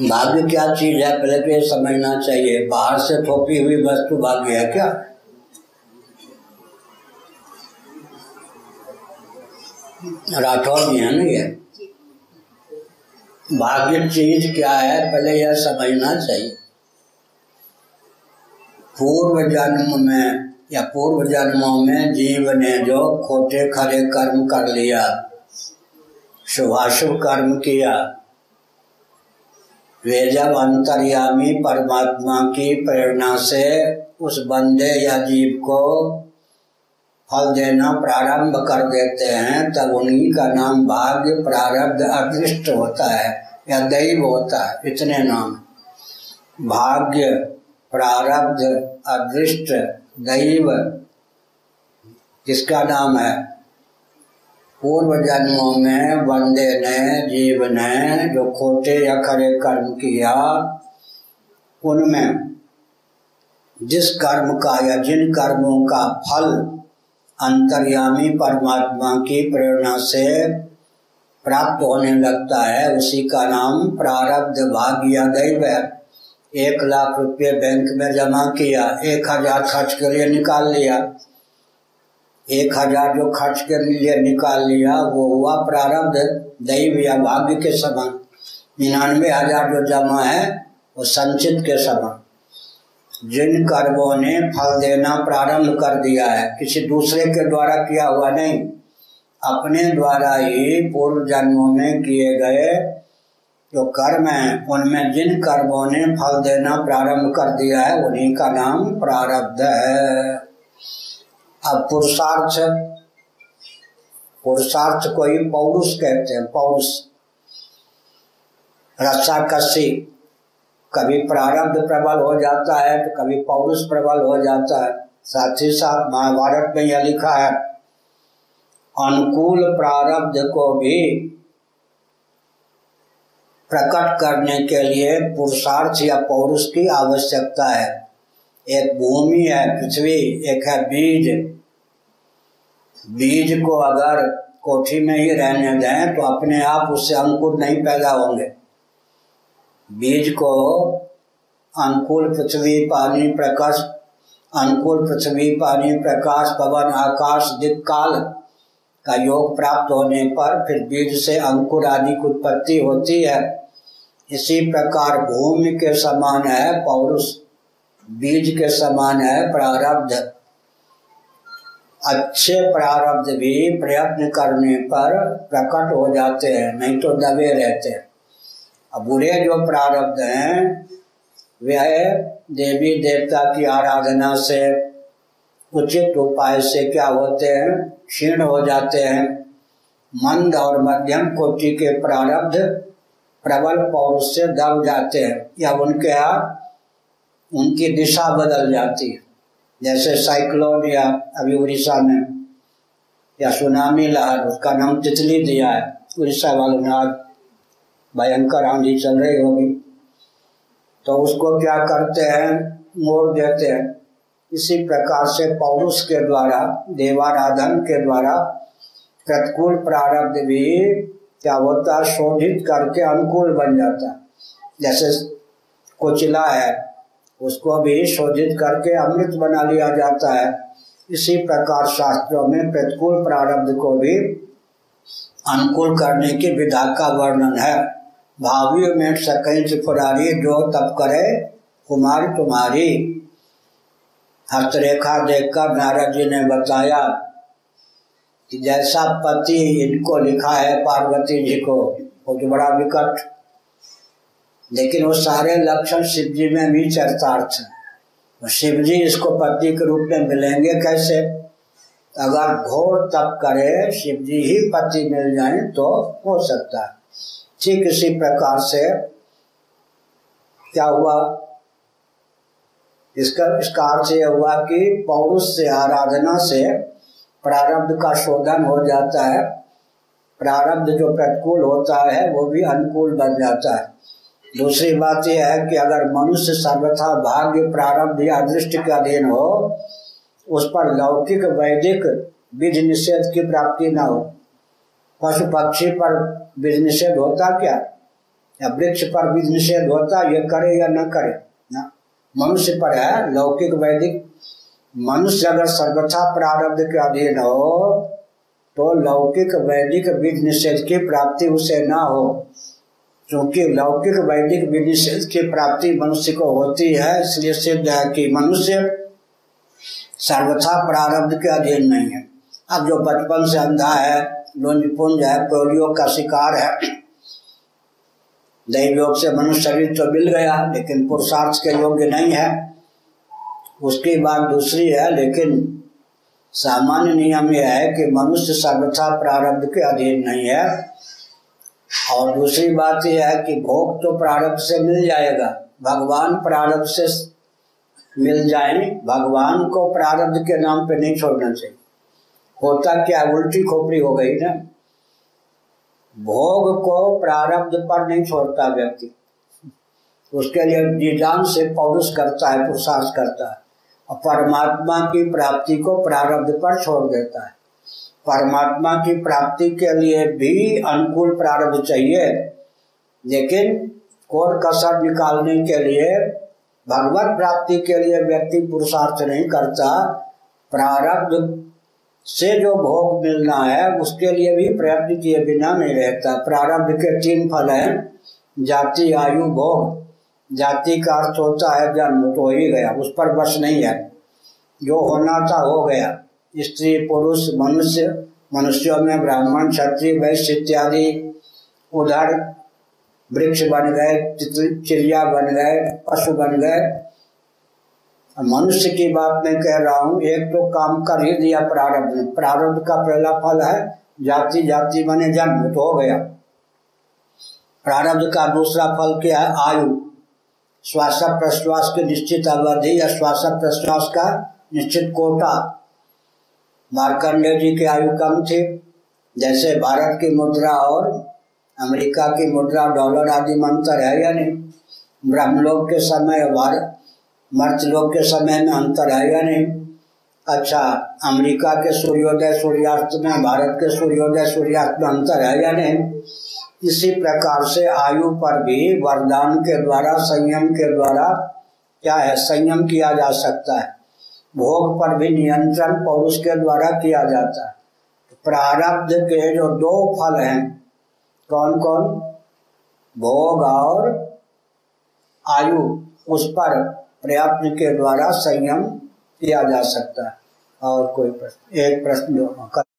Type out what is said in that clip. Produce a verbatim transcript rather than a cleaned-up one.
भाग्य क्या चीज है पहले तो ये समझना चाहिए। बाहर से थोपी हुई वस्तु भाग्य है क्या? राठौर जी है ना, ये भाग्य चीज क्या है पहले यह समझना चाहिए। पूर्व जन्म में या पूर्व जन्मों में जीव ने जो खोटे खरे कर्म कर लिया, शुभाशुभ कर्म किया, वे जब अंतर्यामी परमात्मा की प्रेरणा से उस बंदे या जीव को फल देना प्रारंभ कर देते हैं तब उन्हीं का नाम भाग्य, प्रारब्ध, अदृष्ट होता है या दैव होता है। इतने नाम भाग्य, प्रारब्ध, अदृष्ट, दैव, किसका नाम है? पूर्व जन्मों में बंदे ने, जीव ने जो खोटे या खरे कर्म किया उनमें जिस कर्म का या जिन कर्मों का फल अंतर्यामी परमात्मा की प्रेरणा से प्राप्त होने लगता है उसी का नाम प्रारब्ध, भाग्य या दैव है। एक लाख रुपये बैंक में जमा किया, एक हजार खर्च के लिए निकाल लिया, एक हजार जो खर्च के लिए निकाल लिया वो हुआ प्रारब्ध, दैव या भाग्य के समान। निन्यानवे हजार जो जमा है वो संचित के समान। जिन कर्मों ने फल देना प्रारंभ कर दिया है, किसी दूसरे के द्वारा किया हुआ नहीं, अपने द्वारा ही पूर्व जन्मों में किए गए जो कर्म हैं उनमें जिन कर्मों ने फल देना प्रारंभ कर दिया है उन्हीं का नाम प्रारब्ध है। अब पुरुषार्थ, पुरुषार्थ को ही पौरुष कहते हैं। पौरुष, रस्साकसी, कभी प्रारब्ध प्रबल हो जाता है तो कभी पौरुष प्रबल हो जाता है। साथ ही साथ महाभारत में यह लिखा है, अनुकूल प्रारब्ध को भी प्रकट करने के लिए पुरुषार्थ या पौरुष की आवश्यकता है। एक भूमि है पृथ्वी, एक है बीज। बीज को अगर कोठी में ही रहने दें तो अपने आप उससे अंकुर नहीं पैदा होंगे। बीज को अनुकूल पृथ्वी, पानी, प्रकाश, अनुकूल पृथ्वी, पानी, प्रकाश, पवन, आकाश, दिक्, काल का योग प्राप्त होने पर फिर बीज से अंकुर आदि की उत्पत्ति होती है। इसी प्रकार भूमि के समान है पौरुष, बीज के समान है प्रारब्ध। अच्छे प्रारब्ध भी प्रयत्न करने पर प्रकट हो जाते हैं, नहीं तो दबे रहते हैं। अब बुरे जो प्रारब्ध हैं वह देवी देवता की आराधना से, उचित उपाय से क्या होते हैं? क्षीण हो जाते हैं। मंद और मध्यम कोटि के प्रारब्ध प्रबल पौरुष से दब जाते हैं या उनके आप उनकी दिशा बदल जाती है। जैसे साइक्लोन या अभी उड़ीसा में या सुनामी लहर, उसका नाम तितली दिया है उड़ीसा वालों ने, आज भयंकर आंधी चल रही होगी तो उसको क्या करते हैं? मोड़ देते हैं। इसी प्रकार से पौरुष के द्वारा, देवाराधन के द्वारा प्रतिकूल प्रारब्ध भी क्या होता? शोधित करके अनुकूल बन जाता। जैसे कोचिला है उसको भी शोधित करके अमृत बना लिया जाता है। इसी प्रकार शास्त्रों में प्रतिकूल प्रारब्ध को भी अनुकूल करने की विधा का वर्णन है। भावी में सकै त्रिपुरारी, जो तप करे कुमार तुम्हारी। हस्तरेखा देखकर नारद जी ने बताया कि जैसा पति इनको लिखा है पार्वती जी को, बहुत बड़ा विकट, लेकिन वो सारे लक्षण शिवजी में भी चरितार्थ है। शिवजी इसको पति के रूप में मिलेंगे कैसे? अगर घोर तप करे, शिवजी ही पति मिल जाए तो हो सकता है। ठीक इसी प्रकार से क्या हुआ? इसका इसका अर्थ यह हुआ कि पौरुष से, आराधना से प्रारब्ध का शोधन हो जाता है। प्रारब्ध जो प्रतिकूल होता है वो भी अनुकूल बन जाता है। दूसरी बात यह है कि अगर मनुष्य सर्वथा भाग्य, प्रारब्ध या अदृष्ट के अधीन हो, उस पर लौकिक वैदिक बीज निषेध की प्राप्ति न हो। पशु पक्षी पर बीज निषेध होता क्या? या वृक्ष पर विधि निषेध होता ये करे या न करे ना, मनुष्य पर है लौकिक वैदिक। मनुष्य अगर सर्वथा प्रारब्ध के अधीन हो तो लौकिक वैदिक विधि निषेध की प्राप्ति उसे ना हो, क्योंकि लौकिक वैदिक विधि निषेध की प्राप्ति मनुष्य को होती है। इसलिए सिद्ध है कि मनुष्य सर्वथा प्रारब्ध के अधीन नहीं है। अब जो बचपन से अंधा है, जो निपुंज है, पोलियो का शिकार है, दैव योग से मनुष्य शरीर तो मिल गया लेकिन पुरुषार्थ के योग्य नहीं है, उसकी बात दूसरी है। लेकिन सामान्य नियम यह है कि मनुष्य सर्वथा प्रारब्ध के अधीन नहीं है। और दूसरी बात यह है कि भोग तो प्रारब्ध से मिल जाएगा, भगवान प्रारब्ध से मिल जाए, भगवान को प्रारब्ध के नाम पे नहीं छोड़ना चाहिए। होता क्या, उल्टी खोपड़ी हो गई ना, भोग को प्रारब्ध पर नहीं छोड़ता व्यक्ति, उसके लिए निदान से पौरुष करता है, पुरुषार्थ करता है, और परमात्मा की प्राप्ति को प्रारब्ध पर छोड़ देता है। परमात्मा की प्राप्ति के लिए भी अनुकूल प्रारब्ध चाहिए, लेकिन कोर कसर निकालने के लिए, भगवत प्राप्ति के लिए व्यक्ति पुरुषार्थ नहीं करता। प्रारब्ध से जो भोग मिलना है उसके लिए भी प्रयत्न किए बिना नहीं रहता। प्रारब्ध के तीन फल हैं, जाति, आयु, भोग। जाति का अर्थ होता है जन्म, तो हो ही गया, उस पर बस नहीं है, जो होना था हो गया। स्त्री पुरुष, मनुष्य, मनुष्यों में ब्राह्मण, क्षत्रिय, वैश्य इत्यादि। उधर वृक्ष बन गए, चिड़िया बन गए, पशु बन गए। मनुष्य की बात मैं कह रहा हूँ, एक तो काम कर ही दिया प्रारब्ध ने। प्रारब्ध का पहला फल है जाति, जाति बने जन्म तो हो गया। प्रारब्ध का दूसरा फल क्या है, आयु, श्वास प्रश्वास की निश्चित अवधि या श्वास प्रश्वास का निश्चित कोटा। मार्कंडेय जी की आयु कम थी, जैसे भारत की मुद्रा और अमेरिका की मुद्रा डॉलर आदि में अंतर है या नहीं, ब्रह्मलोक के समय भारत मर्च लोग के समय में अंतर है या नहीं। अच्छा, अमेरिका के सूर्योदय सूर्यास्त में, भारत के सूर्योदय सूर्यास्त में अंतर है या नहीं। इसी प्रकार से आयु पर भी वरदान के द्वारा, संयम के द्वारा क्या है, संयम किया जा सकता है। भोग पर भी नियंत्रण पौरुष के द्वारा किया जाता है। प्रारब्ध के जो दो फल हैं, कौन कौन, भोग और आयु, उस पर प्रयत्न के द्वारा संयम किया जा सकता है। और कोई प्रश्न, एक प्रश्न